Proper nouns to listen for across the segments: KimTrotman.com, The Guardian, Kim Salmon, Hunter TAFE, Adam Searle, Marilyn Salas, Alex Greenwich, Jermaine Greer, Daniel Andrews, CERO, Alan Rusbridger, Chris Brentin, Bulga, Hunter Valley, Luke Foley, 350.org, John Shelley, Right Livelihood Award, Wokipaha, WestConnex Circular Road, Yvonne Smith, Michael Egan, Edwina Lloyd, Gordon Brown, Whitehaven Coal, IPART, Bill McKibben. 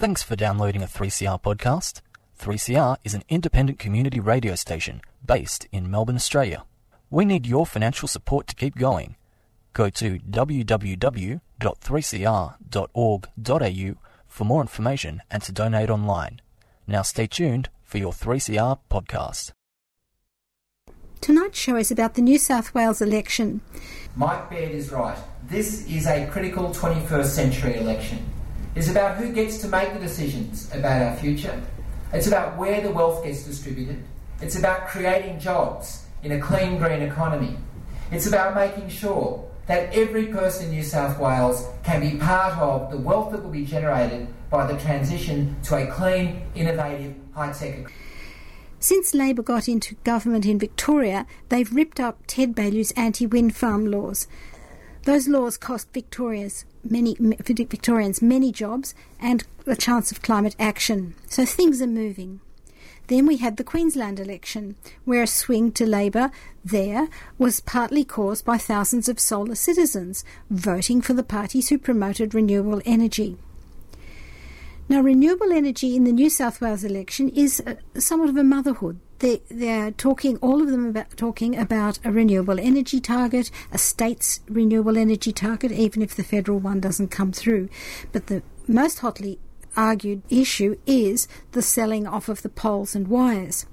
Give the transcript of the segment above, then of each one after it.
Thanks for downloading a 3CR podcast. 3CR is an independent community radio station based in Melbourne, Australia. We need your financial support to keep going. Go to www.3cr.org.au for more information and to donate online. Now stay tuned for your 3CR podcast. Tonight's show is about the New South Wales election. Mike Baird is right. This is a critical 21st century election. It's about who gets to make the decisions about our future. It's about where the wealth gets distributed. It's about creating jobs in a clean, green economy. It's about making sure that every person in New South Wales can be part of the wealth that will be generated by the transition to a clean, innovative, high-tech economy. Since Labor got into government in Victoria, they've ripped up Ted Bailey's anti-wind farm laws. Those laws cost Victorians many jobs and a chance of climate action. So things are moving. Then we had the Queensland election, where a swing to Labor there was partly caused by thousands of solar citizens voting for the parties who promoted renewable energy. Now, renewable energy in the New South Wales election is somewhat of a motherhood. They're talking, all of them, about a renewable energy target, a state's renewable energy target, even if the federal one doesn't come through. But the most hotly argued issue is the selling off of the poles and wires.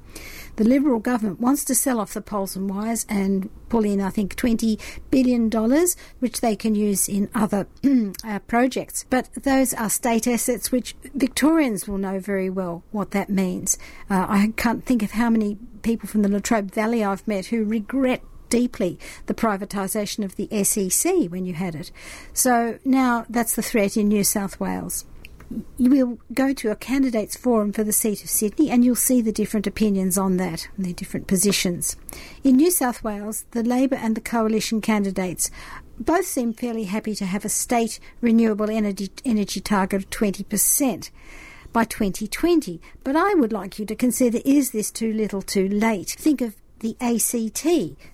The Liberal government wants to sell off the poles and wires and pull in, I think, $20 billion, which they can use in other projects. But those are state assets, which Victorians will know very well what that means. I can't think of how many people from the Latrobe Valley I've met who regret deeply the privatisation of the SEC when you had it. So now that's the threat in New South Wales. We'll go to a candidates' forum for the seat of Sydney and you'll see the different opinions on that, the different positions. In New South Wales, the Labor and the Coalition candidates both seem fairly happy to have a state renewable energy target of 20% by 2020. But I would like you to consider, is this too little too late? Think of the ACT.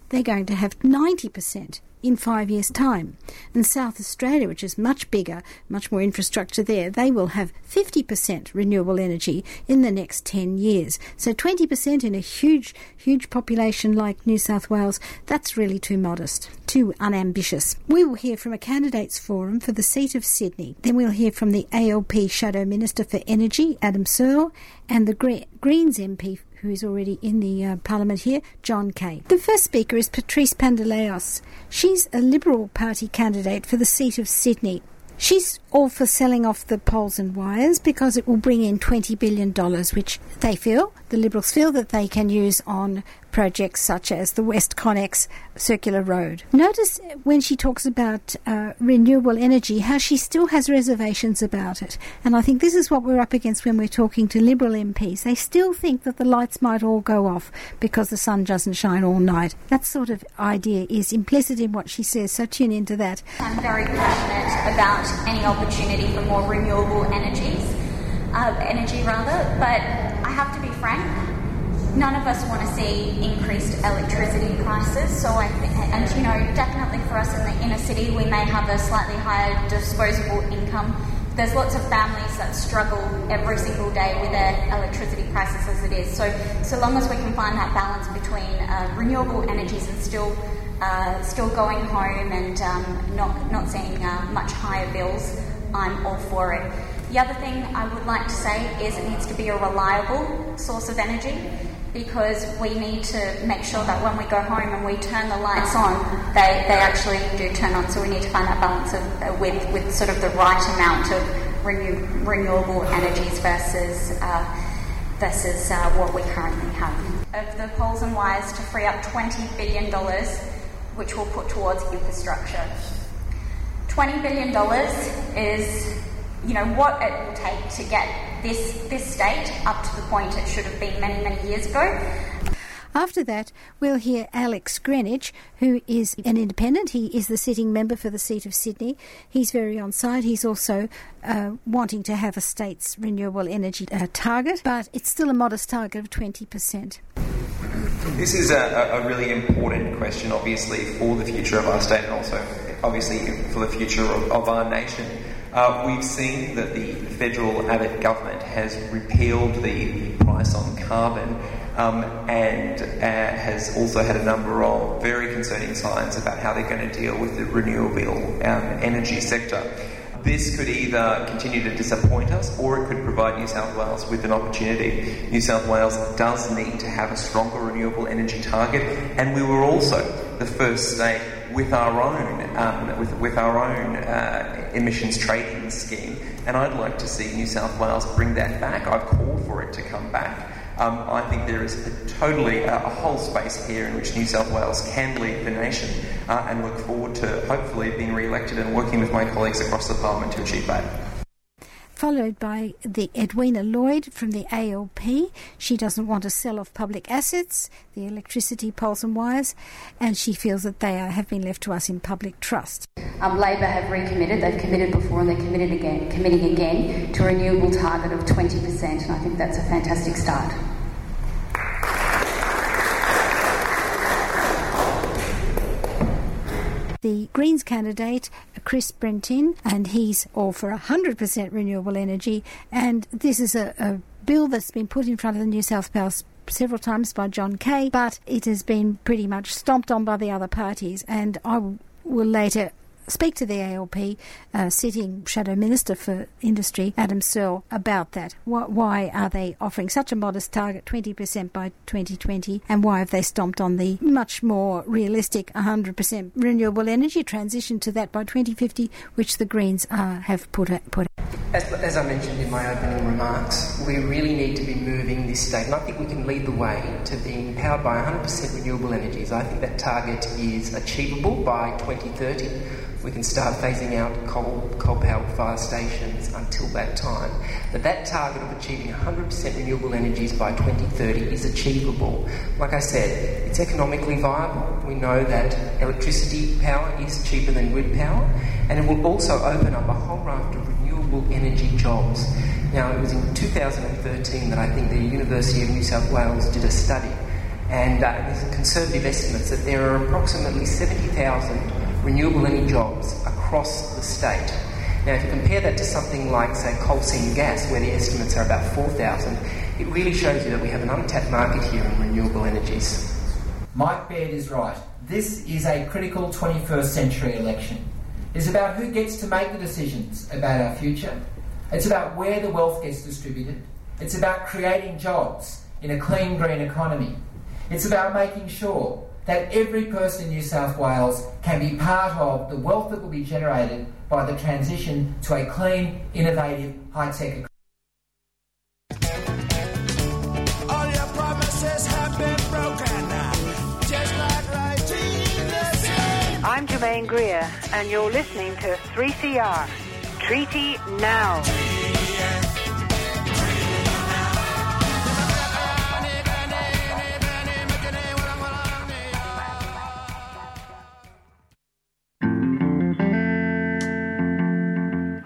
They're going to have 90%. In 5 years' time. And South Australia, which is much bigger, much more infrastructure there, they will have 50% renewable energy in the next 10 years. So 20% in a huge, huge population like New South Wales, that's really too modest, too unambitious. We will hear from a candidates' forum for the seat of Sydney. Then we'll hear from the ALP Shadow Minister for Energy, Adam Searle, and the Greens MP who is already in the Parliament here, John Kaye. The first speaker is Patrice Pandaleos. She's a Liberal Party candidate for the seat of Sydney. She's all for selling off the poles and wires because it will bring in $20 billion, which they feel, the Liberals feel, that they can use on projects such as the WestConnex Circular Road. Notice when she talks about renewable energy, how she still has reservations about it. And I think this is what we're up against when we're talking to Liberal MPs. They still think that the lights might all go off because the sun doesn't shine all night. That sort of idea is implicit in what she says, so tune into that. I'm very passionate about any opportunity for more renewable energy, but I have to be frank. None of us want to see increased electricity prices, so definitely for us in the inner city, we may have a slightly higher disposable income. There's lots of families that struggle every single day with their electricity prices as it is. So long as we can find that balance between renewable energies and still going home and not seeing much higher bills, I'm all for it. The other thing I would like to say is it needs to be a reliable source of energy, because we need to make sure that when we go home and we turn the lights on, they actually do turn on. So we need to find that balance with sort of the right amount of renewable energies versus what we currently have. Of the poles and wires to free up $20 billion, which we'll put towards infrastructure. $20 billion is, what it will take to get this state up to the point it should have been many, many years ago. After that, we'll hear Alex Greenwich, who is an independent. He is the sitting member for the seat of Sydney. He's very on side. He's also wanting to have a state's renewable energy target, but it's still a modest target of 20%. This is a really important question, obviously, for the future of our state and also, obviously, for the future of our nation. We've seen that the federal Abbott government has repealed the price on carbon, and has also had a number of very concerning signs about how they're going to deal with the renewable energy sector. This could either continue to disappoint us, or it could provide New South Wales with an opportunity. New South Wales does need to have a stronger renewable energy target, and we were also the first state with our own emissions trading scheme, and I'd like to see New South Wales bring that back. I've called for it to come back. I think there is a whole space here in which New South Wales can lead the nation, and look forward to hopefully being re-elected and working with my colleagues across the Parliament to achieve that. Followed by the Edwina Lloyd from the ALP. She doesn't want to sell off public assets, the electricity poles and wires, and she feels that they have been left to us in public trust. Labor have recommitted. They've committed before and they're committing again to a renewable target of 20%, and I think that's a fantastic start. The Greens candidate, Chris Brentin, and he's all for 100% renewable energy, and this is a bill that's been put in front of the New South Wales several times by John Kaye, but it has been pretty much stomped on by the other parties, and I will later speak to the ALP sitting Shadow Minister for Industry, Adam Searle, about that. Why are they offering such a modest target, 20% by 2020, and why have they stomped on the much more realistic 100% renewable energy transition to that by 2050, which the Greens have put. As I mentioned in my opening remarks, we really need to be moving this state, and I think we can lead the way to being empowered by 100% renewable energies. I think that target is achievable by 2030. We can start phasing out coal-powered fire stations until that time. But that target of achieving 100% renewable energies by 2030 is achievable. Like I said, it's economically viable. We know that electricity power is cheaper than grid power, and it will also open up a whole raft of renewable energy jobs. Now, it was in 2013 that I think the University of New South Wales did a study, and there's conservative estimates that there are approximately 70,000 renewable energy jobs across the state. Now, if you compare that to something like, say, coal seam gas, where the estimates are about 4,000, it really shows you that we have an untapped market here in renewable energies. Mike Baird is right. This is a critical 21st century election. It's about who gets to make the decisions about our future. It's about where the wealth gets distributed. It's about creating jobs in a clean, green economy. It's about making sure that every person in New South Wales can be part of the wealth that will be generated by the transition to a clean, innovative, high-tech economy. I'm Jermaine Greer, and you're listening to 3CR, Treaty Now.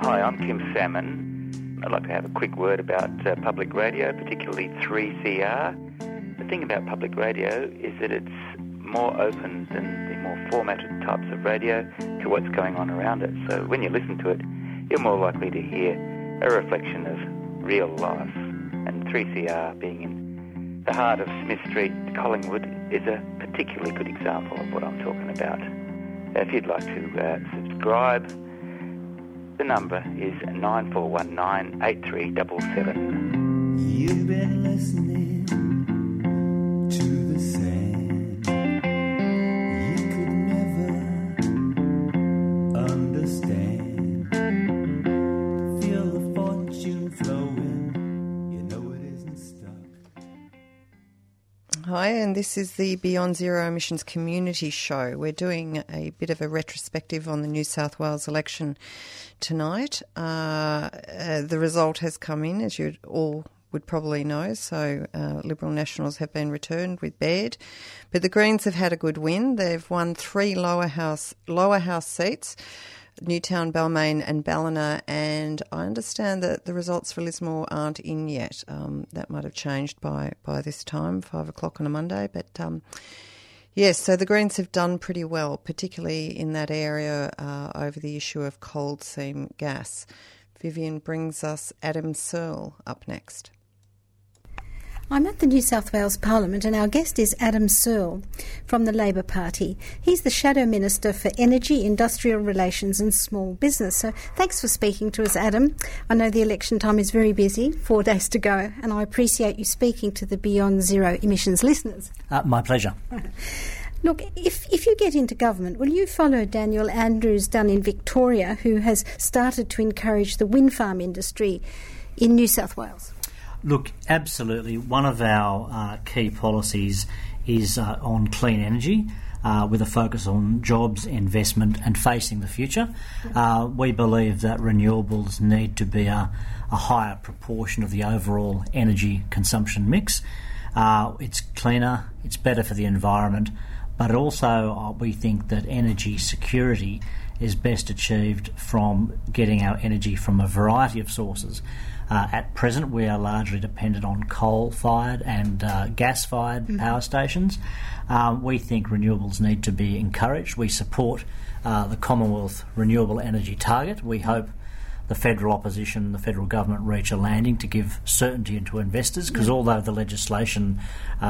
Hi, I'm Kim Salmon. I'd like to have a quick word about public radio, particularly 3CR. The thing about public radio is that it's more open than the more formatted types of radio to what's going on around it. So when you listen to it, you're more likely to hear a reflection of real life. And 3CR, being in the heart of Smith Street, Collingwood, is a particularly good example of what I'm talking about. If you'd like to subscribe, the number is 9419 8377. You've been listening to the sand. You could never understand. Feel the fortune flowing. You know it isn't stuck. Hi, and this is the Beyond Zero Emissions Community Show. We're doing a bit of a retrospective on the New South Wales election tonight. The result has come in, as you all would probably know, so Liberal Nationals have been returned with Baird. But the Greens have had a good win. They've won 3 lower house seats, Newtown, Balmain and Ballina, and I understand that the results for Lismore aren't in yet. That might have changed by this time, 5 o'clock on a Monday, but... Yes, so the Greens have done pretty well, particularly in that area over the issue of coal seam gas. Vivian brings us Adam Searle up next. I'm at the New South Wales Parliament and our guest is Adam Searle from the Labor Party. He's the Shadow Minister for Energy, Industrial Relations and Small Business. So thanks for speaking to us, Adam. I know the election time is very busy, 4 days to go, and I appreciate you speaking to the Beyond Zero Emissions listeners. My pleasure. Look, if you get into government, will you follow Daniel Andrews down in Victoria, who has started to encourage the wind farm industry in New South Wales? Look, absolutely. One of our key policies is on clean energy with a focus on jobs, investment and facing the future. We believe that renewables need to be a higher proportion of the overall energy consumption mix. It's cleaner, it's better for the environment, but also we think that energy security is best achieved from getting our energy from a variety of sources. At present, we are largely dependent on coal-fired and gas-fired power stations. We think renewables need to be encouraged. We support the Commonwealth Renewable Energy Target. We hope the federal opposition, the federal government reach a landing to give certainty to investors, because although the legislation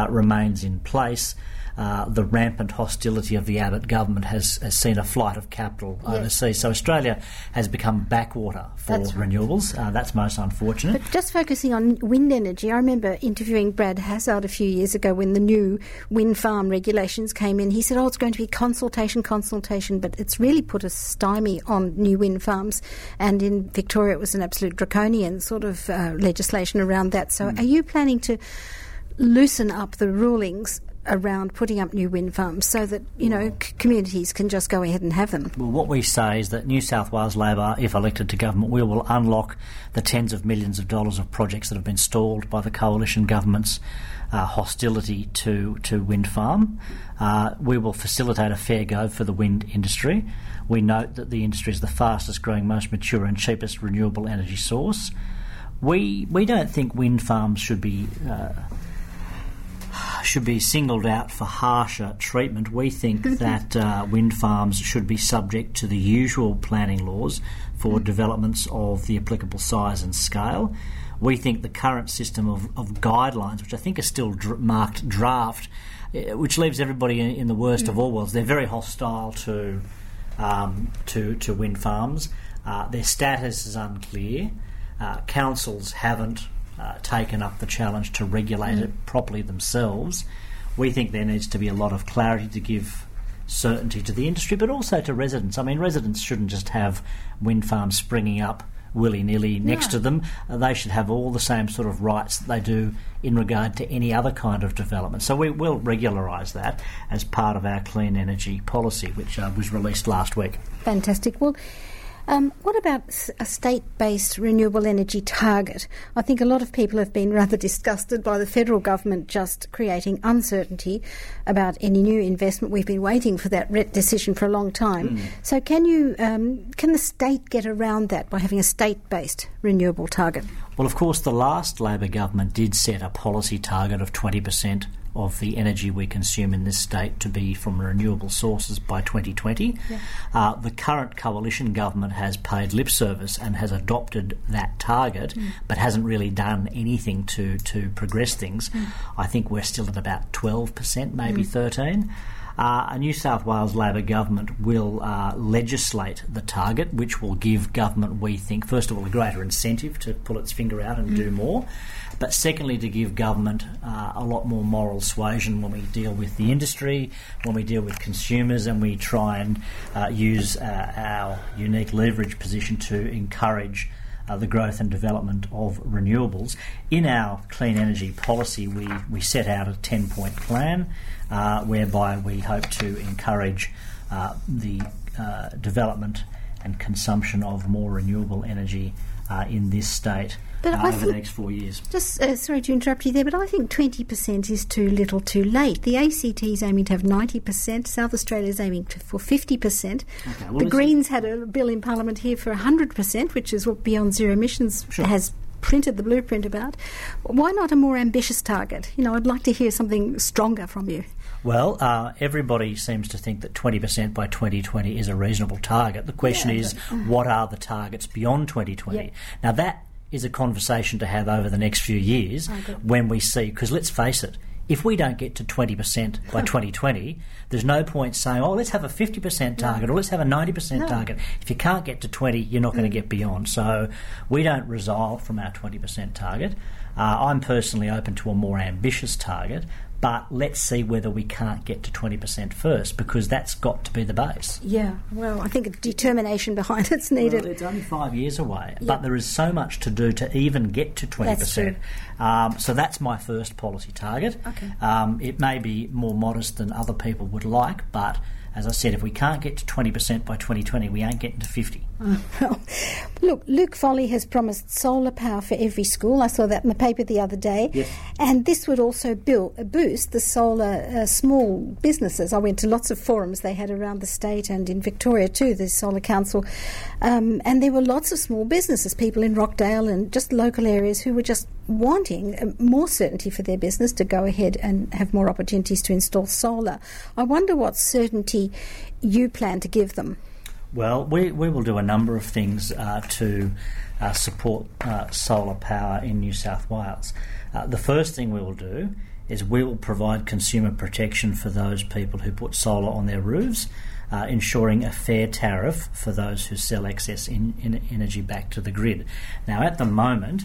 remains in place, the rampant hostility of the Abbott government has seen a flight of capital overseas. So Australia has become backwater for renewables. That's most unfortunate. But just focusing on wind energy, I remember interviewing Brad Hassard a few years ago when the new wind farm regulations came in. He said, it's going to be consultation, but it's really put a stymie on new wind farms. And in Victoria, it was an absolute draconian sort of legislation around that. So are you planning to loosen up the rulings around putting up new wind farms so that, communities can just go ahead and have them? Well, what we say is that New South Wales Labor, if elected to government, we will unlock the tens of millions of dollars of projects that have been stalled by the coalition government's hostility to wind farm. We will facilitate a fair go for the wind industry. We note that the industry is the fastest growing, most mature and cheapest renewable energy source. We don't think wind farms should be singled out for harsher treatment. We think that wind farms should be subject to the usual planning laws for developments of the applicable size and scale. We think the current system of guidelines, which I think are still marked draft, which leaves everybody in the worst of all worlds. They're very hostile to wind farms. Their status is unclear. Councils haven't taken up the challenge to regulate it properly themselves. We think there needs to be a lot of clarity to give certainty to the industry, but also to residents. I mean, residents shouldn't just have wind farms springing up willy-nilly next to them. They should have all the same sort of rights that they do in regard to any other kind of development. So we will regularise that as part of our clean energy policy, which was released last week. Fantastic. Well, what about a state-based renewable energy target? I think a lot of people have been rather disgusted by the federal government just creating uncertainty about any new investment. We've been waiting for that decision for a long time. So can the state get around that by having a state-based renewable target? Well, of course, the last Labor government did set a policy target of 20% of the energy we consume in this state to be from renewable sources by 2020. The current coalition government has paid lip service and has adopted that target, but hasn't really done anything to progress things. I think we're still at about 12%, maybe 13%. A New South Wales Labor government will legislate the target, which will give government, we think, first of all, a greater incentive to pull its finger out and do more, but secondly, to give government a lot more moral suasion when we deal with the industry, when we deal with consumers, and we try and use our unique leverage position to encourage the growth and development of renewables. In our clean energy policy, we set out a 10-point plan whereby we hope to encourage the development and consumption of more renewable energy in this state over the next 4 years. Just sorry to interrupt you there, but I think 20% is too little too late. The ACT is aiming to have 90%. South Australia is aiming for 50%. Okay, well, the Greens had a bill in Parliament here for 100%, which is what Beyond Zero Emissions has printed the blueprint about. Why not a more ambitious target? I'd like to hear something stronger from you. Well, everybody seems to think that 20% by 2020 is a reasonable target. The question is, what are the targets beyond 2020? Yep. Now, that is a conversation to have over the next few years when we see, because let's face it, if we don't get to 20% by 2020, there's no point saying, oh, let's have a 50% target or let's have a 90% target. If you can't get to 20, you're not going to get beyond. So we don't resolve from our 20% target. I'm personally open to a more ambitious target, but let's see whether we can't get to 20% first, because that's got to be the base. Yeah, well, I think determination behind it's needed. Well, it's only 5 years away, but there is so much to do to even get to 20%. That's true. So that's my first policy target. Okay. It may be more modest than other people would like, but as I said, if we can't get to 20% by 2020, we ain't getting to 50. Oh, well. Look, Luke Foley has promised solar power for every school. I saw that in the paper the other day. Yes. And this would also boost the solar small businesses. I went to lots of forums they had around the state and in Victoria too, the Solar Council. And there were lots of small businesses, people in Rockdale and just local areas who were just wanting more certainty for their business to go ahead and have more opportunities to install solar. I wonder what certainty you plan to give them. Well, we will do a number of things to support solar power in New South Wales. The first thing we will do is we will provide consumer protection for those people who put solar on their roofs, ensuring a fair tariff for those who sell excess in energy back to the grid. Now, at the moment,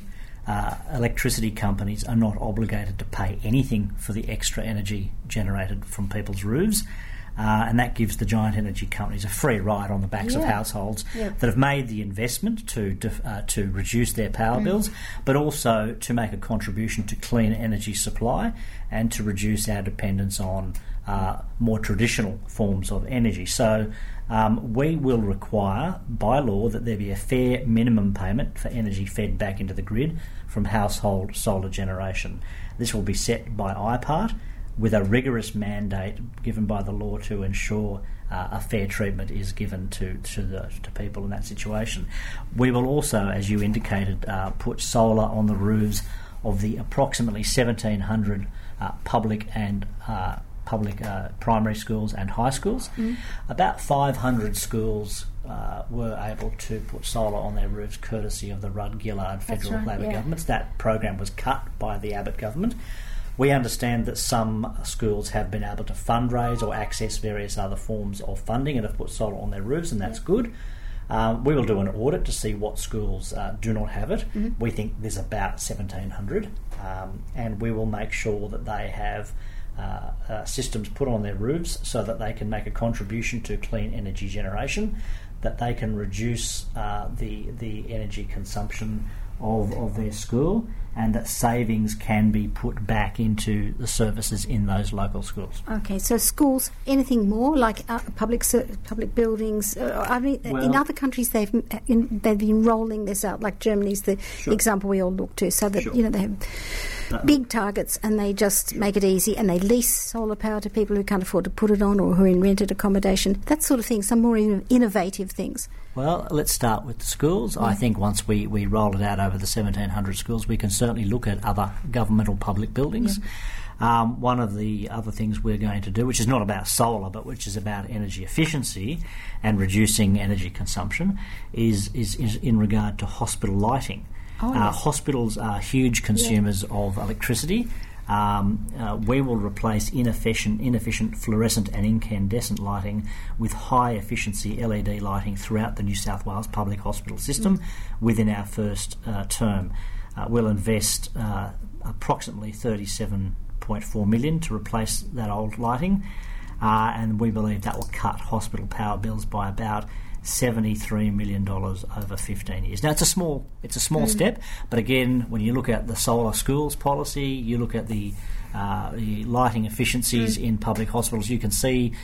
electricity companies are not obligated to pay anything for the extra energy generated from people's roofs, and that gives the giant energy companies a free ride on the backs of households that have made the investment to reduce their power bills, but also to make a contribution to clean energy supply and to reduce our dependence on more traditional forms of energy. So we will require by law that there be a fair minimum payment for energy fed back into the grid from household solar generation. This will be set by IPART with a rigorous mandate given by the law to ensure a fair treatment is given to people in that situation. We will also, as you indicated, put solar on the roofs of the approximately 1,700 public primary schools and high schools. About 500 schools were able to put solar on their roofs courtesy of the Rudd-Gillard federal Labor governments. That program was cut by the Abbott government. We understand that some schools have been able to fundraise or access various other forms of funding and have put solar on their roofs, and that's good. We will do an audit to see what schools do not have it. We think there's about 1,700, and we will make sure that they have systems put on their roofs so that they can make a contribution to clean energy generation, that they can reduce the energy consumption of their school, and that savings can be put back into the services in those local schools. Okay, so schools, anything more like public buildings? I mean, in other countries they've been rolling this out, like Germany's the example we all look to, so that you know they have big targets and they just make it easy, and they lease solar power to people who can't afford to put it on or who are in rented accommodation, that sort of thing, some more innovative things. Well, let's start with the schools. I think once we roll it out over the 1,700 schools, we can certainly look at other governmental public buildings. One of the other things we're going to do, which is not about solar but which is about energy efficiency and reducing energy consumption, is in regard to hospital lighting. Hospitals are huge consumers of electricity. We will replace inefficient fluorescent and incandescent lighting with high-efficiency LED lighting throughout the New South Wales public hospital system within our first term. We'll invest approximately $37.4 million to replace that old lighting, and we believe that will cut hospital power bills by about $73 million over 15 years. Now, it's a small step, but again, when you look at the solar schools policy, you look at the lighting efficiencies in public hospitals, you can see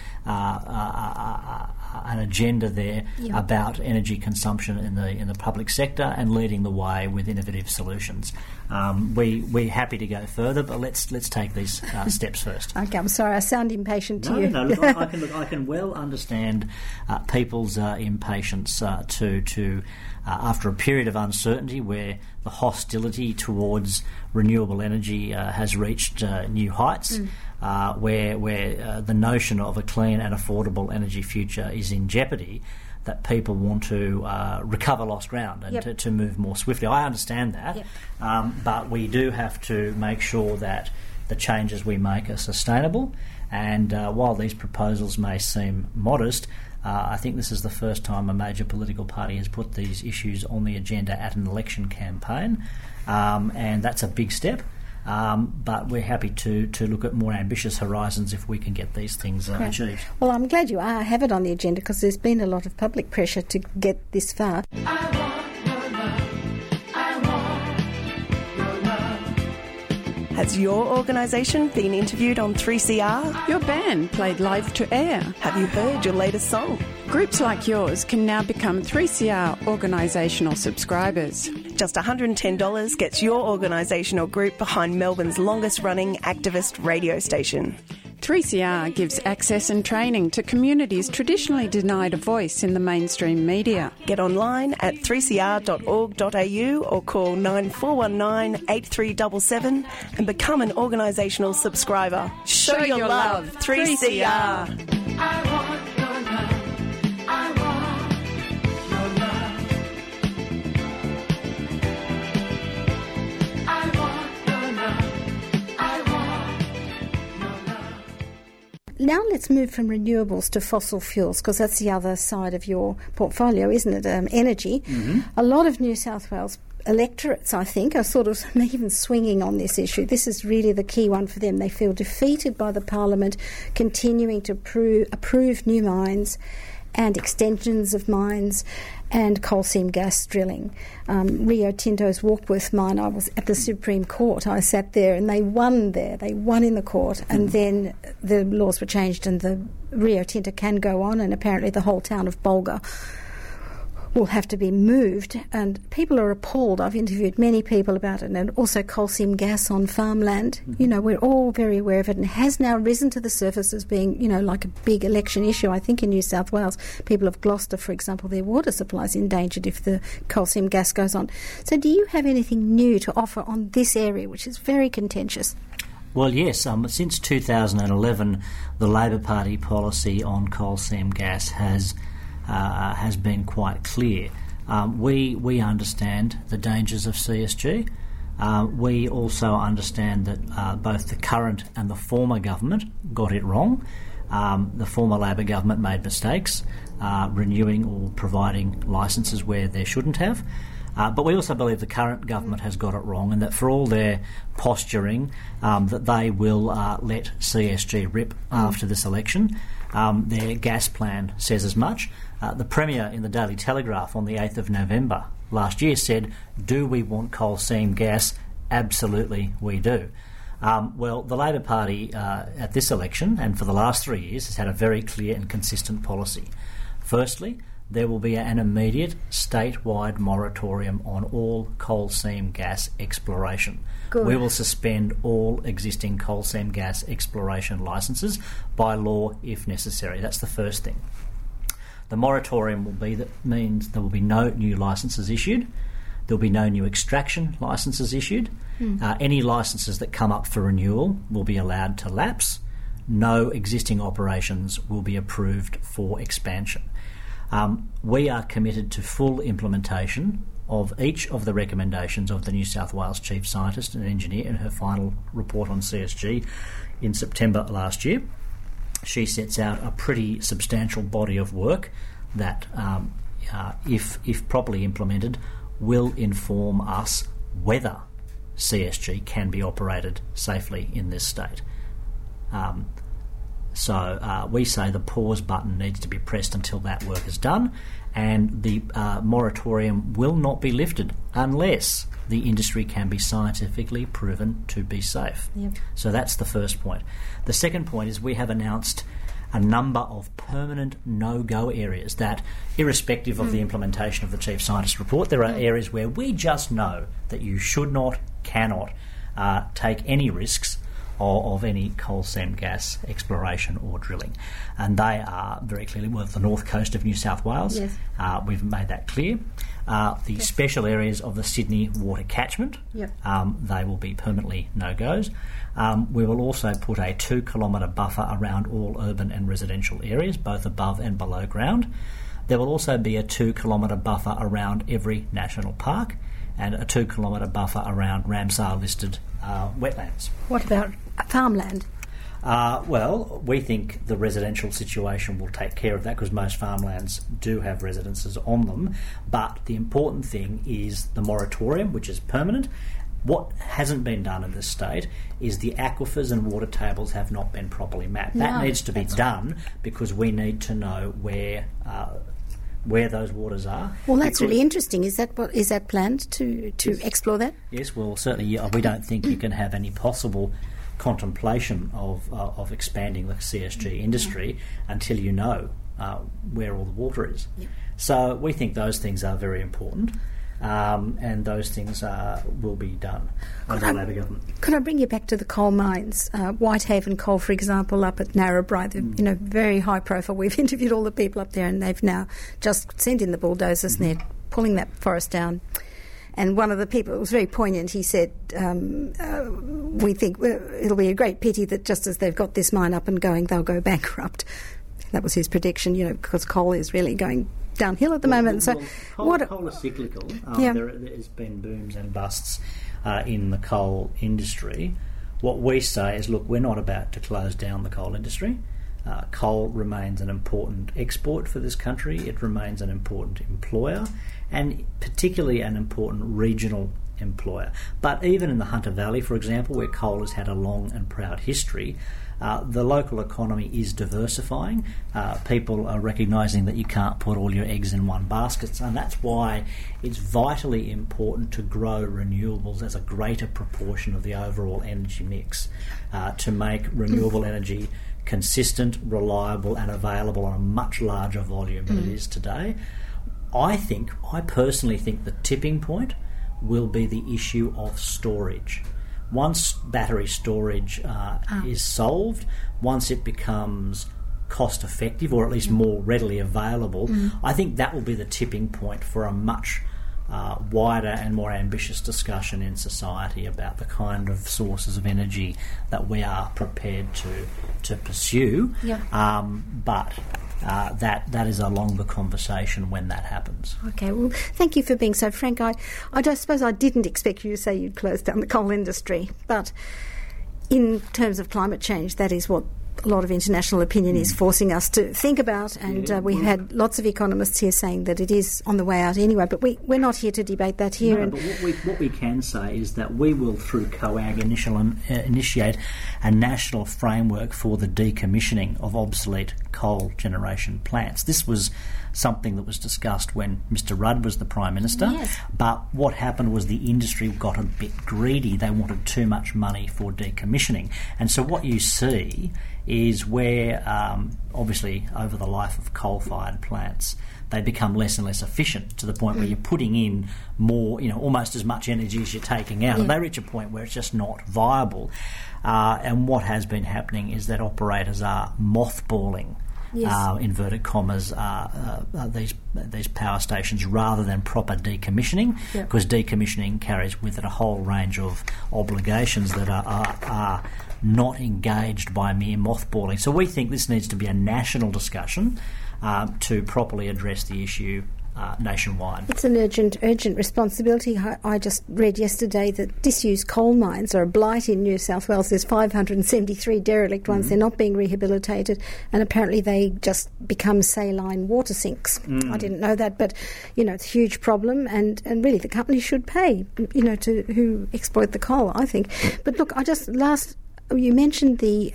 an agenda there about energy consumption in the public sector and leading the way with innovative solutions. We're happy to go further, but let's take these steps first. Okay, I'm sorry, I sound impatient to you. No, look, I can well understand people's impatience to after a period of uncertainty where the hostility towards renewable energy has reached new heights. where the notion of a clean and affordable energy future is in jeopardy, that people want to recover lost ground and to move more swiftly. I understand that, but we do have to make sure that the changes we make are sustainable. And while these proposals may seem modest, I think this is the first time a major political party has put these issues on the agenda at an election campaign, and that's a big step. But we're happy to look at more ambitious horizons if we can get these things achieved. Well, I'm glad you have it on the agenda, because there's been a lot of public pressure to get this far. Has your organisation been interviewed on 3CR? Your band played live to air. Have you heard your latest song? Groups like yours can now become 3CR organisational subscribers. Just $110 gets your organisation or group behind Melbourne's longest-running activist radio station. 3CR gives access and training to communities traditionally denied a voice in the mainstream media. Get online at 3cr.org.au or call 9419 8377 and become an organisational subscriber. Show your love, 3CR. I want your love. I want your love. I want your love. I want your love. Now let's move from renewables to fossil fuels, because that's the other side of your portfolio, isn't it? Energy. Mm-hmm. A lot of New South Wales electorates, I think, are sort of even swinging on this issue. This is really the key one for them. They feel defeated by the Parliament continuing to approve new mines and extensions of mines and coal seam gas drilling. Rio Tinto's Walkworth mine, I was at the Supreme Court. I sat there and they won there. They won in the court, and then the laws were changed and the Rio Tinto can go on, and apparently the whole town of Bulga will have to be moved, and people are appalled. I've interviewed many people about it, and also coal seam gas on farmland. Mm-hmm. You know, we're all very aware of it, and it has now risen to the surface as being, you know, like a big election issue. I think in New South Wales, people of Gloucester, for example, their water supply is endangered if the coal seam gas goes on. So do you have anything new to offer on this area, which is very contentious? Well, yes. Since 2011, the Labor Party policy on coal seam gas has been quite clear. We understand the dangers of CSG. We also understand that both the current and the former government got it wrong. The former Labor government made mistakes renewing or providing licences where they shouldn't have. But we also believe the current government has got it wrong, and that for all their posturing, that they will let CSG rip after this election. Their gas plan says as much. The Premier in the Daily Telegraph on the 8th of November last year said, "Do we want coal seam gas? Absolutely we do." Well, the Labor Party at this election and for the last 3 years has had a very clear and consistent policy. Firstly, there will be an immediate statewide moratorium on all coal seam gas exploration. Good. We will suspend all existing coal seam gas exploration licences by law if necessary. That's the first thing. The moratorium will be that means there will be no new licences issued. There will be no new extraction licences issued. Any licences that come up for renewal will be allowed to lapse. No existing operations will be approved for expansion. We are committed to full implementation of each of the recommendations of the New South Wales Chief Scientist and Engineer in her final report on CSG in September last year. She sets out a pretty substantial body of work that, if properly implemented, will inform us whether CSG can be operated safely in this state. So we say the pause button needs to be pressed until that work is done, and the moratorium will not be lifted unless the industry can be scientifically proven to be safe. Yep. So that's the first point. The second point is we have announced a number of permanent no-go areas that, irrespective of the implementation of the Chief Scientist report, there are areas where we just know that you should not, cannot take any risks of any coal seam gas exploration or drilling. And they are very clearly the north coast of New South Wales. Yes. We've made that clear. are the special areas of the Sydney water catchment. Yep. They will be permanently no-goes. We will also put a 2-kilometre buffer around all urban and residential areas, both above and below ground. There will also be a 2-kilometre buffer around every national park and a 2-kilometre buffer around Ramsar-listed wetlands. What about farmland? Well, we think the residential situation will take care of that because most farmlands do have residences on them. But the important thing is the moratorium, which is permanent. What hasn't been done in this state is the aquifers and water tables have not been properly mapped. No, that needs to be done because we need to know where those waters are. Well, that's really interesting. Is that planned to explore that? Yes, well, certainly we don't think you can have any possible contemplation of expanding the CSG industry until you know where all the water is. Yeah. So we think those things are very important, and those things will be done by the Labor government. Could I bring you back to the coal mines? Whitehaven Coal, for example, up at Narrabri, very high profile. We've interviewed all the people up there and they've now just sent in the bulldozers and they're pulling that forest down. And one of the people, it was very poignant, he said, we think it'll be a great pity that just as they've got this mine up and going, they'll go bankrupt. That was his prediction, because coal is really going downhill at the moment. Coal is cyclical. There's been booms and busts in the coal industry. What we say is, look, we're not about to close down the coal industry. Coal remains an important export for this country. It remains an important employer and particularly an important regional employer. But even in the Hunter Valley, for example, where coal has had a long and proud history, the local economy is diversifying. People are recognising that you can't put all your eggs in one basket, and that's why it's vitally important to grow renewables as a greater proportion of the overall energy mix to make renewable energy consistent, reliable and available on a much larger volume than it is today. I personally think the tipping point will be the issue of storage. Once battery storage is solved, once it becomes cost effective or at least more readily available, I think that will be the tipping point for a much wider and more ambitious discussion in society about the kind of sources of energy that we are prepared to pursue. Yeah. That is a longer conversation when that happens. Okay, well, thank you for being so frank. I don't suppose I didn't expect you to say you'd close down the coal industry, but in terms of climate change, that is what a lot of international opinion is forcing us to think about, and we had lots of economists here saying that it is on the way out anyway, but we're not here to debate that here. No, but what we can say is that we will, through COAG, initiate a national framework for the decommissioning of obsolete coal generation plants. This was something that was discussed when Mr Rudd was the Prime Minister, yes. But what happened was the industry got a bit greedy. They wanted too much money for decommissioning, and so what you see is where, obviously, over the life of coal-fired plants, they become less and less efficient to the point where you're putting in more, almost as much energy as you're taking out, and they reach a point where it's just not viable. And what has been happening is that operators are mothballing, inverted commas, these power stations rather than proper decommissioning, because decommissioning carries with it a whole range of obligations that are not engaged by mere mothballing. So we think this needs to be a national discussion to properly address the issue nationwide. It's an urgent responsibility. I just read yesterday that disused coal mines are a blight in New South Wales. There's 573 derelict ones. They're not being rehabilitated, and apparently they just become saline water sinks. I didn't know that, but it's a huge problem, and really the company should pay to who exploit the coal, I think. But look, you mentioned the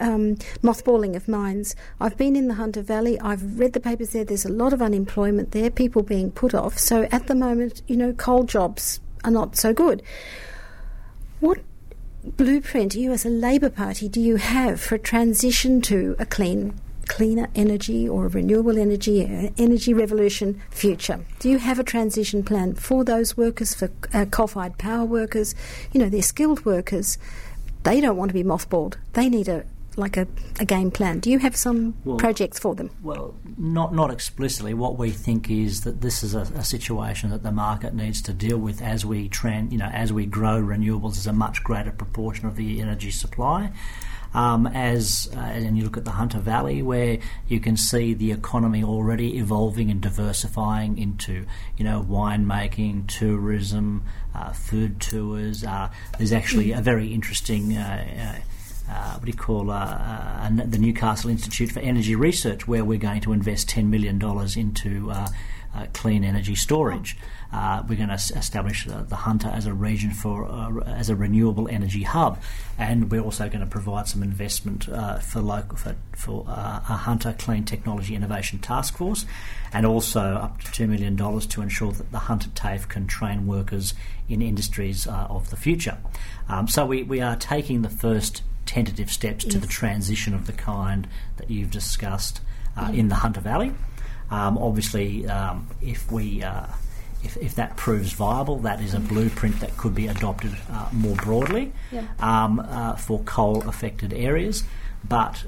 mothballing of mines. I've been in the Hunter Valley. I've read the papers there. There's a lot of unemployment there, people being put off. So at the moment, coal jobs are not so good. What blueprint, you as a Labor Party, do you have for a transition to a cleaner energy or a renewable energy revolution future? Do you have a transition plan for those workers, for coal-fired power workers? They're skilled workers. They don't want to be mothballed. They need a like a game plan? Do you have some projects for them? Well, not explicitly. What we think is that this is a situation that the market needs to deal with as we as we grow renewables as a much greater proportion of the energy supply. And you look at the Hunter Valley, where you can see the economy already evolving and diversifying into, winemaking, tourism, food tours. There's actually a very interesting. The Newcastle Institute for Energy Research, where we're going to invest $10 million into clean energy storage. We're going to establish the Hunter as a region as a renewable energy hub, and we're also going to provide some investment for a Hunter Clean Technology Innovation Task Force, and also up to $2 million to ensure that the Hunter TAFE can train workers in industries of the future. So we are taking the first tentative steps to the transition of the kind that you've discussed in the Hunter Valley. If that proves viable, that is a blueprint that could be adopted more broadly for coal-affected areas. But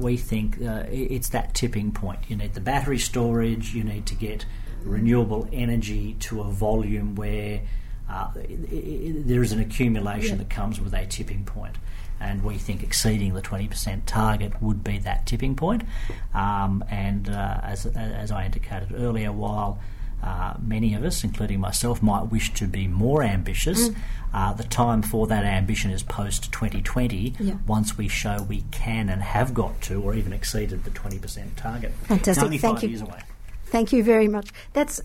we think it's that tipping point. You need the battery storage. You need to get renewable energy to a volume where there is an accumulation that comes with a tipping point. And we think exceeding the 20% target would be that tipping point. As I indicated earlier, while many of us, including myself, might wish to be more ambitious, the time for that ambition is post-2020, once we show we can and have got to or even exceeded the 20% target. Fantastic. It's only five years away. Thank you very much. That's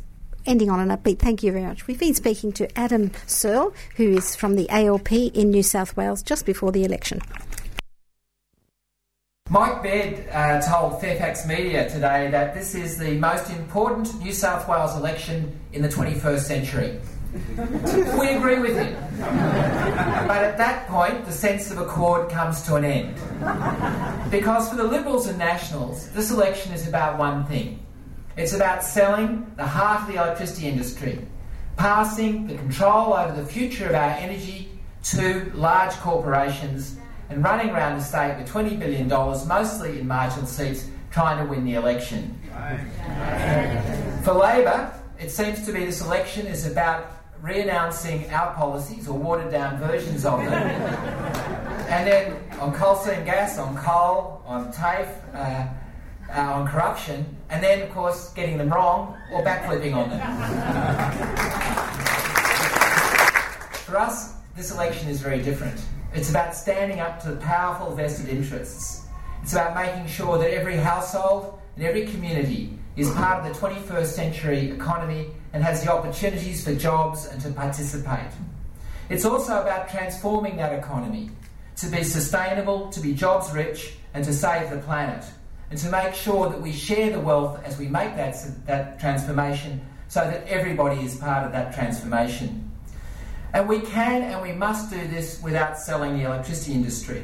ending on an upbeat. Thank you very much. We've been speaking to Adam Searle, who is from the ALP in New South Wales just before the election. Mike Baird told Fairfax Media today that this is the most important New South Wales election in the 21st century. We agree with him. But at that point, the sense of accord comes to an end. Because for the Liberals and Nationals, this election is about one thing. It's about selling the heart of the electricity industry, passing the control over the future of our energy to large corporations and running around the state with $20 billion, mostly in marginal seats, trying to win the election. For Labor, it seems to be this election is about re-announcing our policies or watered-down versions of them. And then on coal seam gas, on coal, on TAFE, on corruption, and then, of course, getting them wrong or backflipping on them. For us, this election is very different. It's about standing up to the powerful vested interests. It's about making sure that every household and every community is part of the 21st century economy and has the opportunities for jobs and to participate. It's also about transforming that economy to be sustainable, to be jobs rich, and to save the planet, and to make sure that we share the wealth as we make that transformation so that everybody is part of that transformation. And we can and we must do this without selling the electricity industry,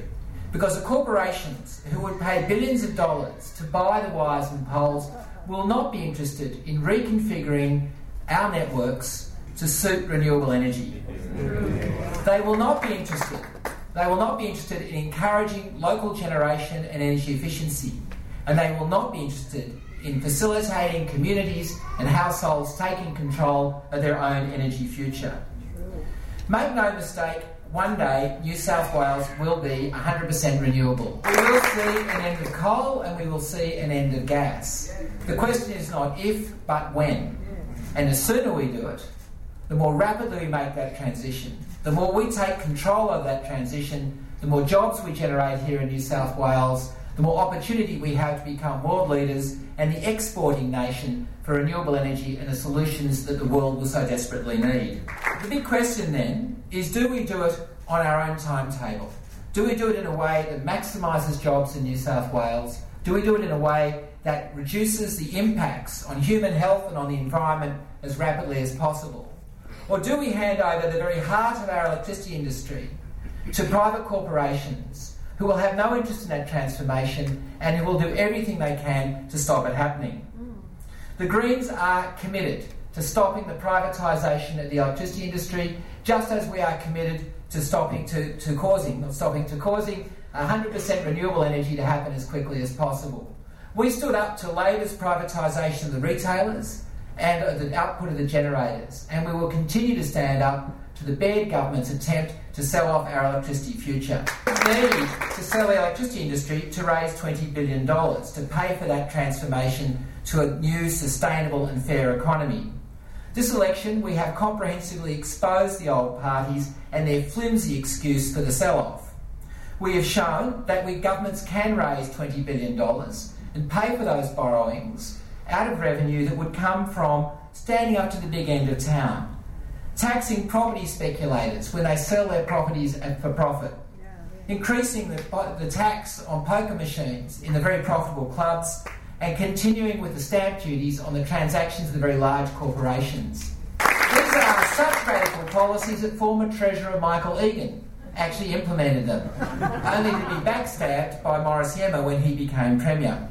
because the corporations who would pay billions of dollars to buy the wires and poles will not be interested in reconfiguring our networks to suit renewable energy. They will not be interested in encouraging local generation and energy efficiency. And they will not be interested in facilitating communities and households taking control of their own energy future. Make no mistake, one day New South Wales will be 100% renewable. We will see an end of coal and we will see an end of gas. The question is not if, but when. And the sooner we do it, the more rapidly we make that transition, the more we take control of that transition, the more jobs we generate here in New South Wales, the more opportunity we have to become world leaders and the exporting nation for renewable energy and the solutions that the world will so desperately need. The big question then is, do we do it on our own timetable? Do we do it in a way that maximises jobs in New South Wales? Do we do it in a way that reduces the impacts on human health and on the environment as rapidly as possible? Or do we hand over the very heart of our electricity industry to private corporations who will have no interest in that transformation and who will do everything they can to stop it happening? The Greens are committed to stopping the privatisation of the electricity industry, just as we are committed to causing 100% renewable energy to happen as quickly as possible. We stood up to Labor's privatisation of the retailers and the output of the generators, and we will continue to stand up to the Baird government's attempt to sell off our electricity future. We need to sell the electricity industry to raise $20 billion to pay for that transformation to a new, sustainable and fair economy. This election, we have comprehensively exposed the old parties and their flimsy excuse for the sell-off. We have shown that we governments can raise $20 billion and pay for those borrowings out of revenue that would come from standing up to the big end of town, taxing property speculators when they sell their properties for profit, increasing the tax on poker machines in the very profitable clubs, and continuing with the stamp duties on the transactions of the very large corporations. These are such radical policies that former Treasurer Michael Egan actually implemented them, only to be backstabbed by Maurice Yemmer when he became Premier.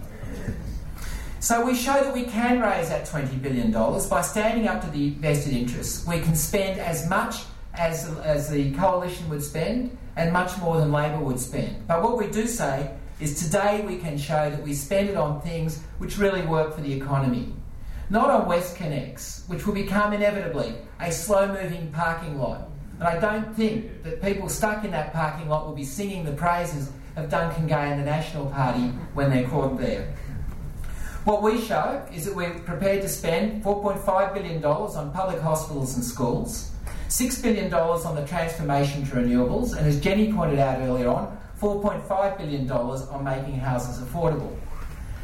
So we show that we can raise that $20 billion by standing up to the vested interests. We can spend as much as the Coalition would spend and much more than Labor would spend. But what we do say is today we can show that we spend it on things which really work for the economy. Not on WestConnex, which will become inevitably a slow-moving parking lot. And I don't think that people stuck in that parking lot will be singing the praises of Duncan Gay and the National Party when they're caught there. What we show is that we're prepared to spend $4.5 billion on public hospitals and schools, $6 billion on the transformation to renewables, and as Jenny pointed out earlier on, $4.5 billion on making houses affordable.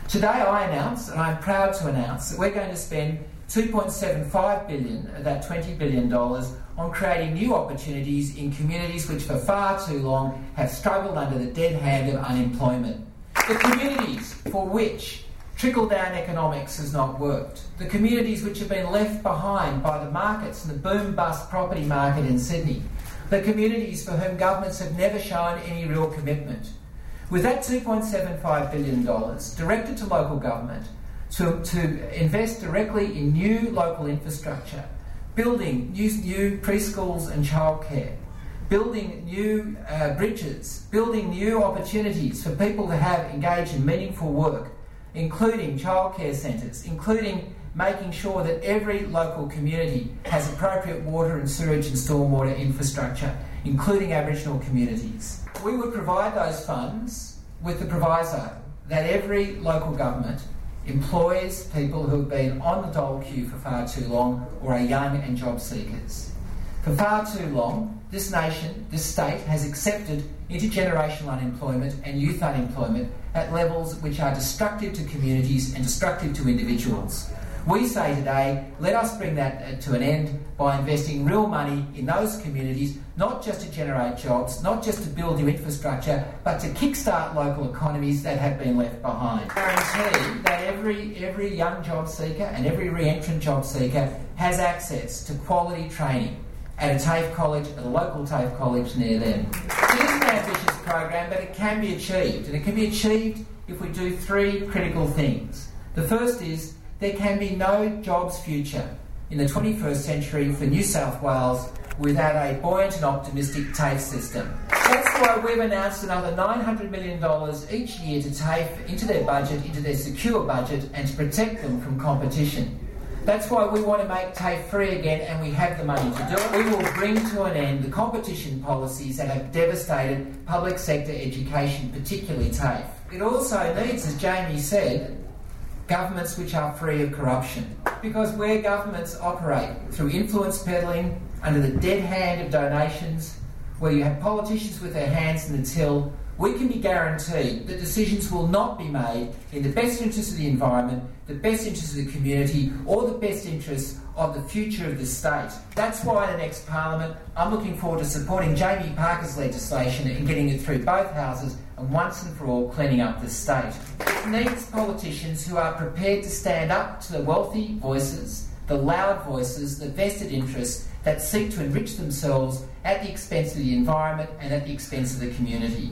Today I announce, and I'm proud to announce, that we're going to spend $2.75 billion of that $20 billion on creating new opportunities in communities which for far too long have struggled under the dead hand of unemployment. The communities for which trickle-down economics has not worked. The communities which have been left behind by the markets and the boom-bust property market in Sydney. The communities for whom governments have never shown any real commitment. With that $2.75 billion directed to local government to invest directly in new local infrastructure, building new preschools and childcare, building new bridges, building new opportunities for people to have engaged in meaningful work, including childcare centres, including making sure that every local community has appropriate water and sewage and stormwater infrastructure, including Aboriginal communities. We would provide those funds with the proviso that every local government employs people who have been on the dole queue for far too long or are young and job seekers. For far too long, this nation, this state, has accepted intergenerational unemployment and youth unemployment at levels which are destructive to communities and destructive to individuals. We say today, let us bring that to an end by investing real money in those communities, not just to generate jobs, not just to build new infrastructure, but to kickstart local economies that have been left behind. I guarantee that every young job seeker and every re-entrant job seeker has access to quality training at a TAFE college, at a local TAFE college near them. It is an ambitious program, but it can be achieved, and it can be achieved if we do three critical things. The first is there can be no jobs future in the 21st century for New South Wales without a buoyant and optimistic TAFE system. That's why we've announced another $900 million each year to TAFE into their budget, into their secure budget, and to protect them from competition. That's why we want to make TAFE free again, and we have the money to do it. We will bring to an end the competition policies that have devastated public sector education, particularly TAFE. It also needs, as Jamie said, governments which are free of corruption. Because where governments operate through influence peddling, under the dead hand of donations, where you have politicians with their hands in the till, we can be guaranteed that decisions will not be made in the best interests of the environment, the best interests of the community, or the best interests of the future of the state. That's why in the next Parliament, I'm looking forward to supporting Jamie Parker's legislation and getting it through both houses and once and for all cleaning up the state. It needs politicians who are prepared to stand up to the wealthy voices, the loud voices, the vested interests that seek to enrich themselves at the expense of the environment and at the expense of the community.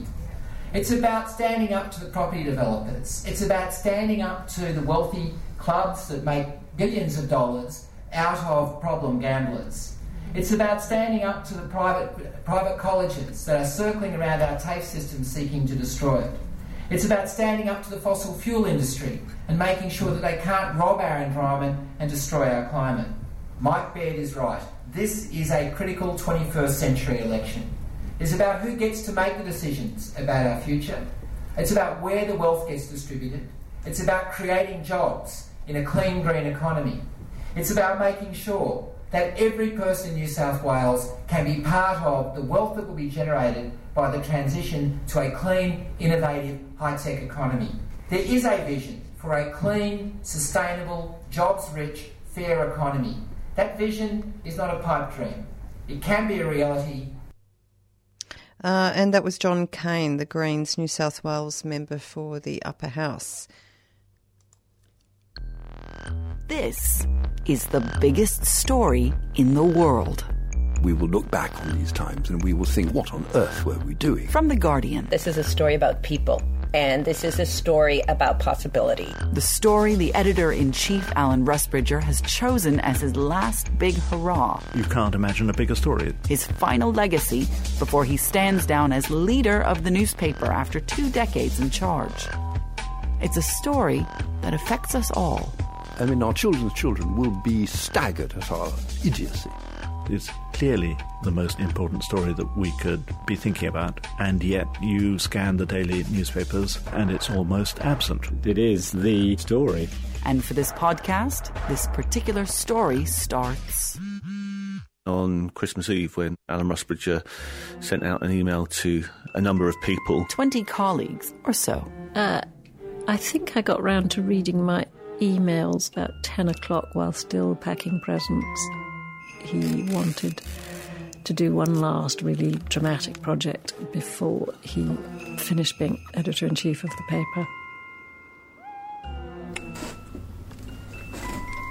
It's about standing up to the property developers. It's about standing up to the wealthy clubs that make billions of dollars out of problem gamblers. It's about standing up to the private colleges that are circling around our TAFE system seeking to destroy it. It's about standing up to the fossil fuel industry and making sure that they can't rob our environment and destroy our climate. Mike Baird is right. This is a critical 21st century election. It's about who gets to make the decisions about our future. It's about where the wealth gets distributed. It's about creating jobs in a clean, green economy. It's about making sure that every person in New South Wales can be part of the wealth that will be generated by the transition to a clean, innovative, high-tech economy. There is a vision for a clean, sustainable, jobs-rich, fair economy. That vision is not a pipe dream. It can be a reality. And that was John Cain, the Greens' New South Wales member for the Upper House. This is the biggest story in the world. We will look back on these times and we will think, what on earth were we doing? From The Guardian. This is a story about people, and this is a story about possibility. The story the editor-in-chief, Alan Rusbridger, has chosen as his last big hurrah. You can't imagine a bigger story. His final legacy before he stands down as leader of the newspaper after 2 decades in charge. It's a story that affects us all. I mean, our children's children will be staggered at our idiocy. It's clearly the most important story that we could be thinking about, and yet you scan the daily newspapers and it's almost absent. It is the story. And for this podcast, this particular story starts... On Christmas Eve, when Alan Rusbridger sent out an email to a number of people... 20 colleagues or so. I think I got round to reading my emails about 10 o'clock while still packing presents. He wanted to do one last really dramatic project before he finished being editor-in-chief of the paper.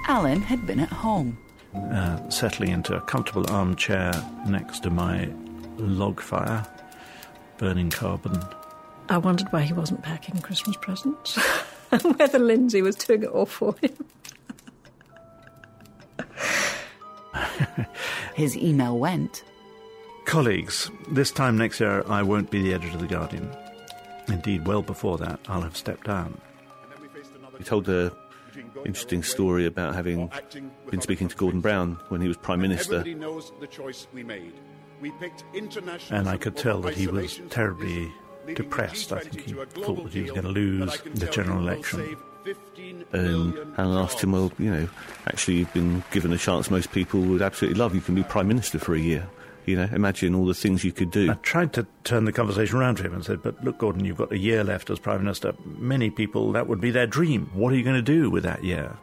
Alan had been at home. Settling into a comfortable armchair next to my log fire, burning carbon. I wondered why he wasn't packing Christmas presents and whether Lindsay was doing it all for him. His email went. Colleagues, this time next year I won't be the editor of The Guardian. Indeed, well before that, I'll have stepped down. He told an interesting story about having been speaking to Gordon Brown when he was Prime Minister. Everybody knows the choice we made. We picked international. And I could tell that he was terribly depressed. I think he thought that he was going to lose the general election. And I asked him, well, you know, actually you've been given a chance most people would absolutely love. You can be Prime Minister for a year. You know, imagine all the things you could do. I tried to turn the conversation around to him and said, but look, Gordon, you've got a year left as Prime Minister. Many people, that would be their dream. What are you going to do with that year?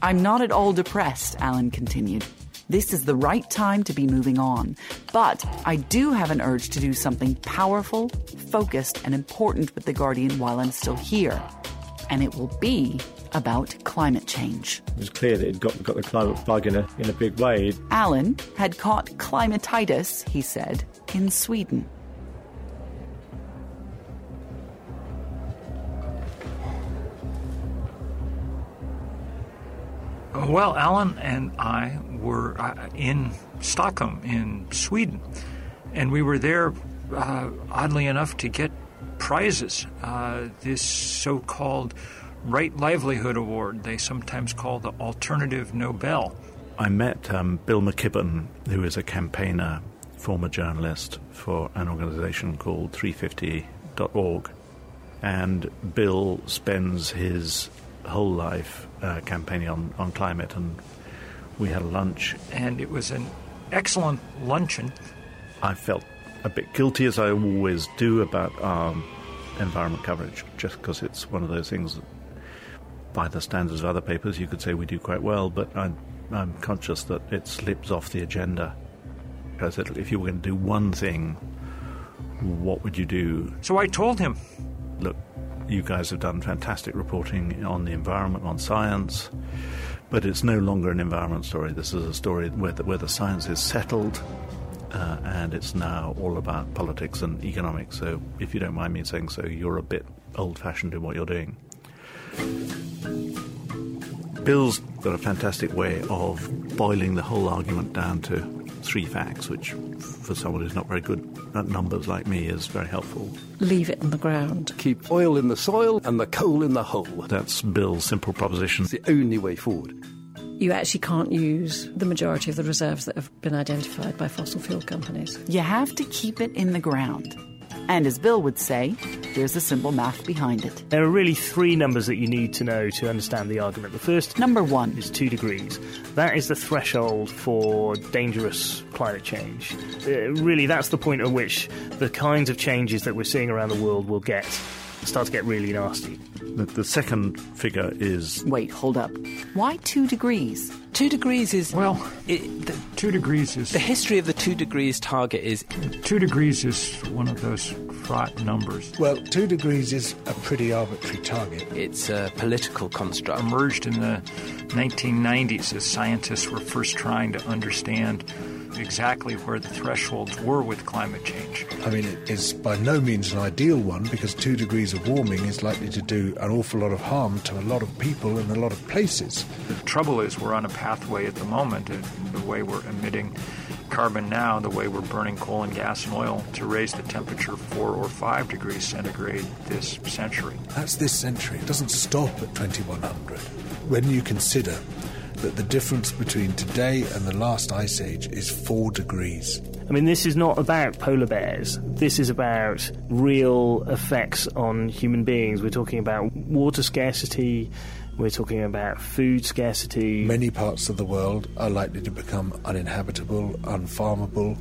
I'm not at all depressed, Alan continued. This is the right time to be moving on. But I do have an urge to do something powerful, focused and important with The Guardian while I'm still here. And it will be about climate change. It was clear that it got the climate bug in a big way. Alan had caught climatitis, he said, in Sweden. Well, Alan and I were in Stockholm in Sweden, and we were there, oddly enough, to get prizes. This so-called Right Livelihood Award, they sometimes call the Alternative Nobel. I met Bill McKibben, who is a campaigner, former journalist for an organisation called 350.org, and Bill spends his whole life campaigning on climate, and we had a lunch. And it was an excellent luncheon. I felt a bit guilty, as I always do, about our environment coverage, just because it's one of those things that, by the standards of other papers, you could say we do quite well, but I'm conscious that it slips off the agenda. I said, if you were going to do one thing, what would you do? So I told him, look, you guys have done fantastic reporting on the environment, on science, but it's no longer an environment story. This is a story where the science is settled, and it's now all about politics and economics. So if you don't mind me saying so, you're a bit old-fashioned in what you're doing. Bill's got a fantastic way of boiling the whole argument down to three facts, which for someone who's not very good at numbers like me is very helpful. Leave it in the ground. Keep oil in the soil and the coal in the hole. That's Bill's simple proposition. It's the only way forward. You actually can't use the majority of the reserves that have been identified by fossil fuel companies. You have to keep it in the ground. And as Bill would say, there's the simple math behind it. There are really three numbers that you need to know to understand the argument. The first, number one, is 2 degrees. That is the threshold for dangerous climate change. Really, that's the point at which the kinds of changes that we're seeing around the world will start to get really nasty. The second figure is... Wait, hold up. Why 2 degrees? 2 degrees is... Well, 2 degrees is... The history of the 2 degrees target is... 2 degrees is one of those fraught numbers. Well, 2 degrees is a pretty arbitrary target. It's a political construct. Emerged in the 1990s as scientists were first trying to understand exactly where the thresholds were with climate change. I mean, it is by no means an ideal one, because 2 degrees of warming is likely to do an awful lot of harm to a lot of people in a lot of places. The trouble is we're on a pathway at the moment, and the way we're emitting carbon now, the way we're burning coal and gas and oil, to raise the temperature 4 or 5 degrees centigrade this century. That's this century. It doesn't stop at 2100. When you consider that the difference between today and the last ice age is 4 degrees. I mean, this is not about polar bears. This is about real effects on human beings. We're talking about water scarcity. We're talking about food scarcity. Many parts of the world are likely to become uninhabitable, unfarmable.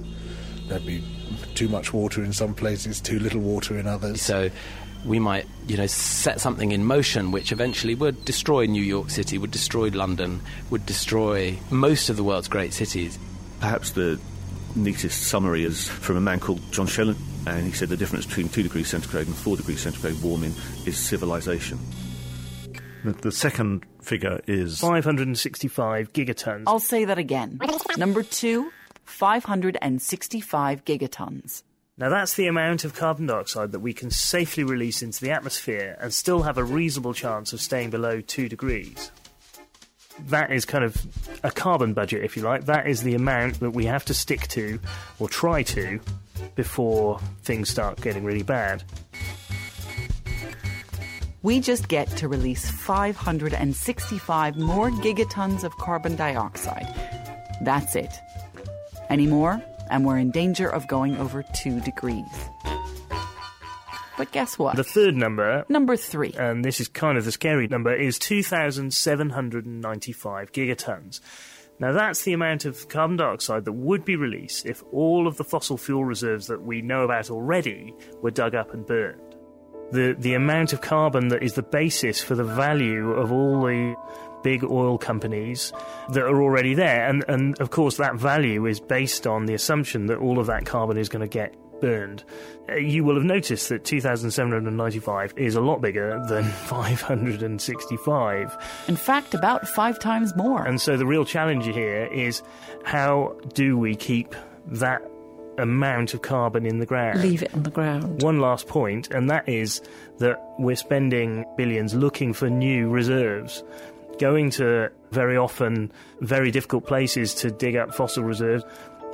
There'd be too much water in some places, too little water in others. So we might, set something in motion which eventually would destroy New York City, would destroy London, would destroy most of the world's great cities. Perhaps the neatest summary is from a man called John Shelley, and he said the difference between 2 degrees centigrade and 4 degrees centigrade warming is civilization. The second figure is 565 gigatons. I'll say that again. Number two, 565 gigatons. Now, that's the amount of carbon dioxide that we can safely release into the atmosphere and still have a reasonable chance of staying below 2 degrees. That is kind of a carbon budget, if you like. That is the amount that we have to stick to, or try to, before things start getting really bad. We just get to release 565 more gigatons of carbon dioxide. That's it. Any more? And we're in danger of going over 2 degrees. But guess what? The third number... Number three. And this is kind of the scary number, is 2,795 gigatons. Now, that's the amount of carbon dioxide that would be released if all of the fossil fuel reserves that we know about already were dug up and burned. The amount of carbon that is the basis for the value of all the big oil companies that are already there. And of course, that value is based on the assumption that all of that carbon is going to get burned. You will have noticed that 2,795 is a lot bigger than 565. In fact, about 5 times more. And so the real challenge here is, how do we keep that amount of carbon in the ground? Leave it on the ground. One last point, and that is that we're spending billions looking for new reserves, going to very often very difficult places to dig up fossil reserves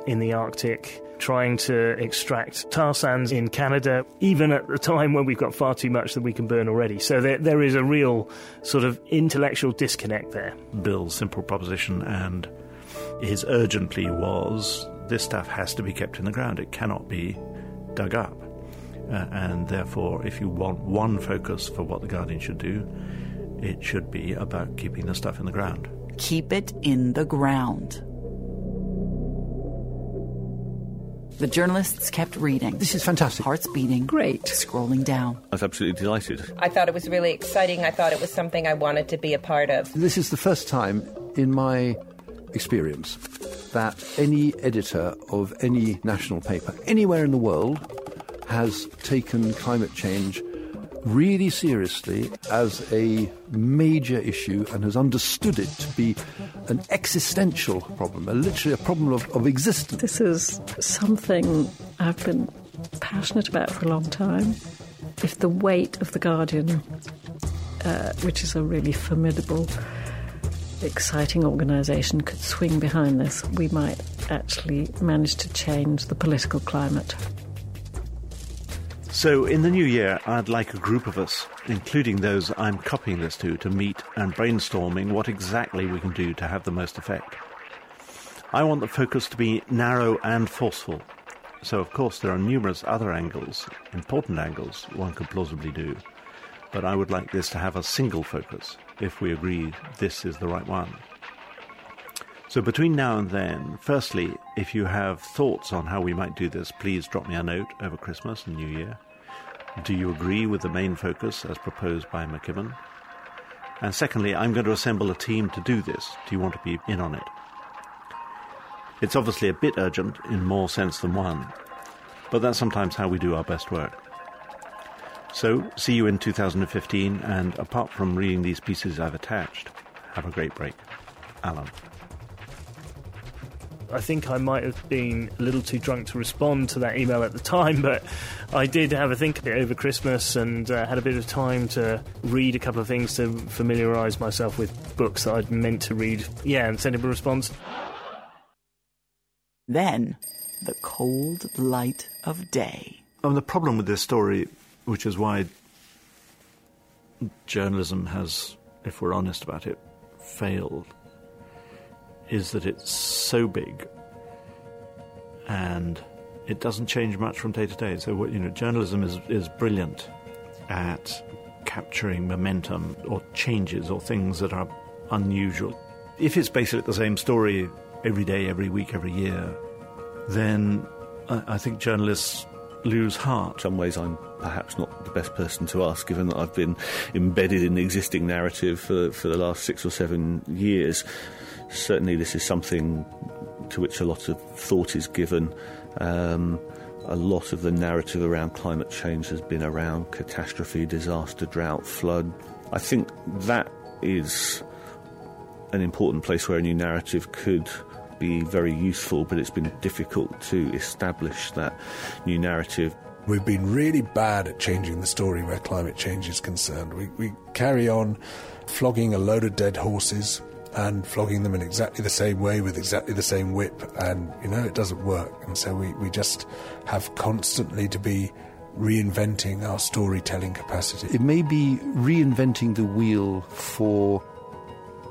in the Arctic, trying to extract tar sands in Canada, even at the time when we've got far too much that we can burn already. So there is a real sort of intellectual disconnect there. Bill's simple proposition and his urgent plea was, this stuff has to be kept in the ground. It cannot be dug up. And therefore, if you want one focus for what The Guardian should do, it should be about keeping the stuff in the ground. Keep it in the ground. The journalists kept reading. This is fantastic. Hearts beating. Great. Scrolling down. I was absolutely delighted. I thought it was really exciting. I thought it was something I wanted to be a part of. This is the first time in my experience that any editor of any national paper anywhere in the world has taken climate change really seriously as a major issue and has understood it to be an existential problem, literally a problem of existence. This is something I've been passionate about for a long time. If the weight of The Guardian, which is a really formidable exciting organisation could swing behind this, we might actually manage to change the political climate. So in the new year, I'd like a group of us, including those I'm copying this to meet and brainstorming what exactly we can do to have the most effect. I want the focus to be narrow and forceful. So, of course, there are numerous other angles, important angles, one could plausibly do. But I would like this to have a single focus, if we agree this is the right one. So between now and then, firstly, if you have thoughts on how we might do this, please drop me a note over Christmas and New Year. Do you agree with the main focus as proposed by McKibben? And secondly, I'm going to assemble a team to do this. Do you want to be in on it? It's obviously a bit urgent in more sense than one, but that's sometimes how we do our best work. So, see you in 2015, and apart from reading these pieces I've attached, have a great break. Alan. I think I might have been a little too drunk to respond to that email at the time, but I did have a think of it over Christmas and had a bit of time to read a couple of things to familiarise myself with books that I'd meant to read. Yeah, and send him a response. Then, the cold light of day. The problem with this story, which is why journalism has, if we're honest about it, failed, is that it's so big and it doesn't change much from day to day. So, journalism is brilliant at capturing momentum or changes or things that are unusual. If it's basically the same story every day, every week, every year, then I think journalists lose heart. In some ways I'm perhaps not the best person to ask, given that I've been embedded in the existing narrative for the last 6 or 7 years. Certainly this is something to which a lot of thought is given. A lot of the narrative around climate change has been around catastrophe, disaster, drought, flood. I think that is an important place where a new narrative could be very useful, but it's been difficult to establish that new narrative. We've been really bad at changing the story where climate change is concerned. We carry on flogging a load of dead horses and flogging them in exactly the same way with exactly the same whip, and, it doesn't work. And so we just have constantly to be reinventing our storytelling capacity. It may be reinventing the wheel for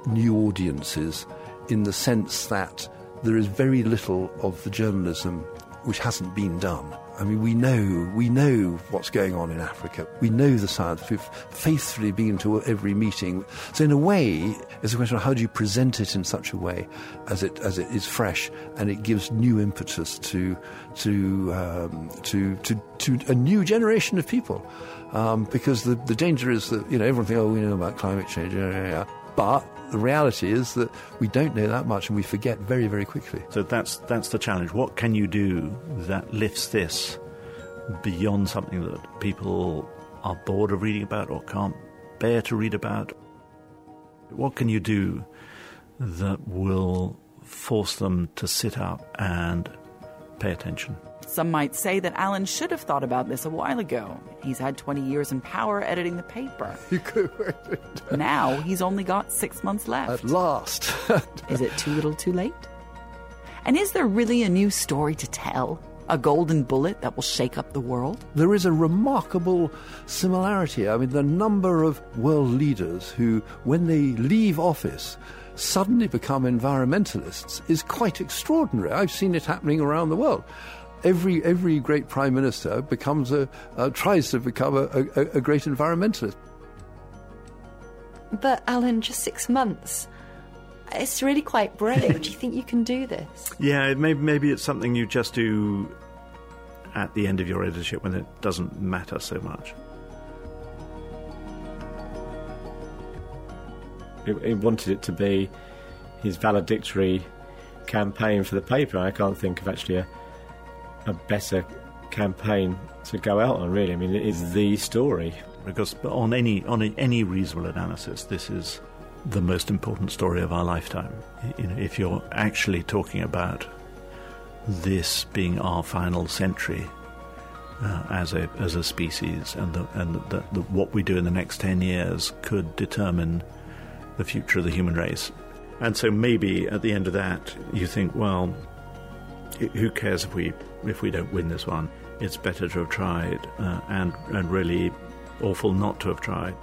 new audiences in the sense that there is very little of the journalism which hasn't been done. We know what's going on in Africa. We know the science. We've faithfully been to every meeting. So in a way, it's a question of how do you present it in such a way as it is fresh and it gives new impetus to a new generation of people. Because the danger is that everyone thinks, we know about climate change. Yeah. But the reality is that we don't know that much and we forget very, very quickly. So that's the challenge. What can you do that lifts this beyond something that people are bored of reading about or can't bear to read about? What can you do that will force them to sit up and pay attention? Some might say that Alan should have thought about this a while ago. He's had 20 years in power editing the paper. You could now he's only got 6 months left. At last. Is it too little too late? And is there really a new story to tell? A golden bullet that will shake up the world? There is a remarkable similarity. The number of world leaders who, when they leave office, suddenly become environmentalists is quite extraordinary. I've seen it happening around the world. Every great prime minister tries to become a great environmentalist. But Alan, just 6 months. It's really quite brave. Do you think you can do this? Yeah, maybe it's something you just do at the end of your editorship when it doesn't matter so much. He wanted it to be his valedictory campaign for the paper. I can't think of actually a better campaign to go out on, really. It is the story. Because on any reasonable analysis, this is the most important story of our lifetime. If you're actually talking about this being our final century as a species, and what we do in the next 10 years could determine the future of the human race. And so maybe at the end of that, you think, well, who cares if we don't win this one? It's better to have tried, and really awful not to have tried.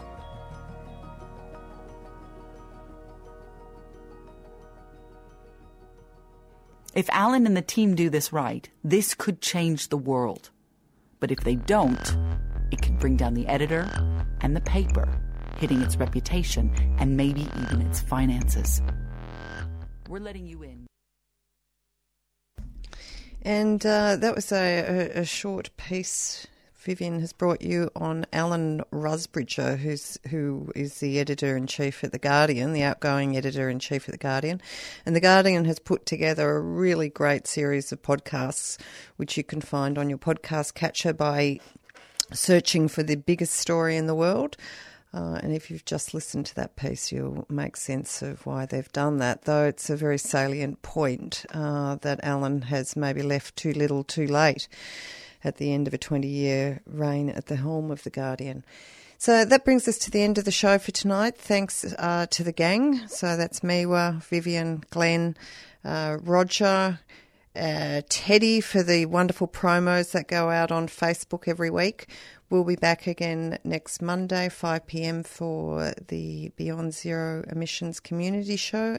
If Alan and the team do this right, this could change the world. But if they don't, it could bring down the editor and the paper, hitting its reputation and maybe even its finances. We're letting you in. And that was a short piece Vivian has brought you on Alan Rusbridger, who is the editor-in-chief at The Guardian, the outgoing editor-in-chief at The Guardian. And The Guardian has put together a really great series of podcasts, which you can find on your podcast catcher by searching for the biggest story in the world. And if you've just listened to that piece, you'll make sense of why they've done that, though it's a very salient point that Alan has maybe left too little too late at the end of a 20-year reign at the helm of The Guardian. So that brings us to the end of the show for tonight. Thanks to the gang. So that's Miwa, Vivian, Glenn, Roger, Teddy for the wonderful promos that go out on Facebook every week. We'll be back again next Monday, 5 p.m. for the Beyond Zero Emissions Community Show.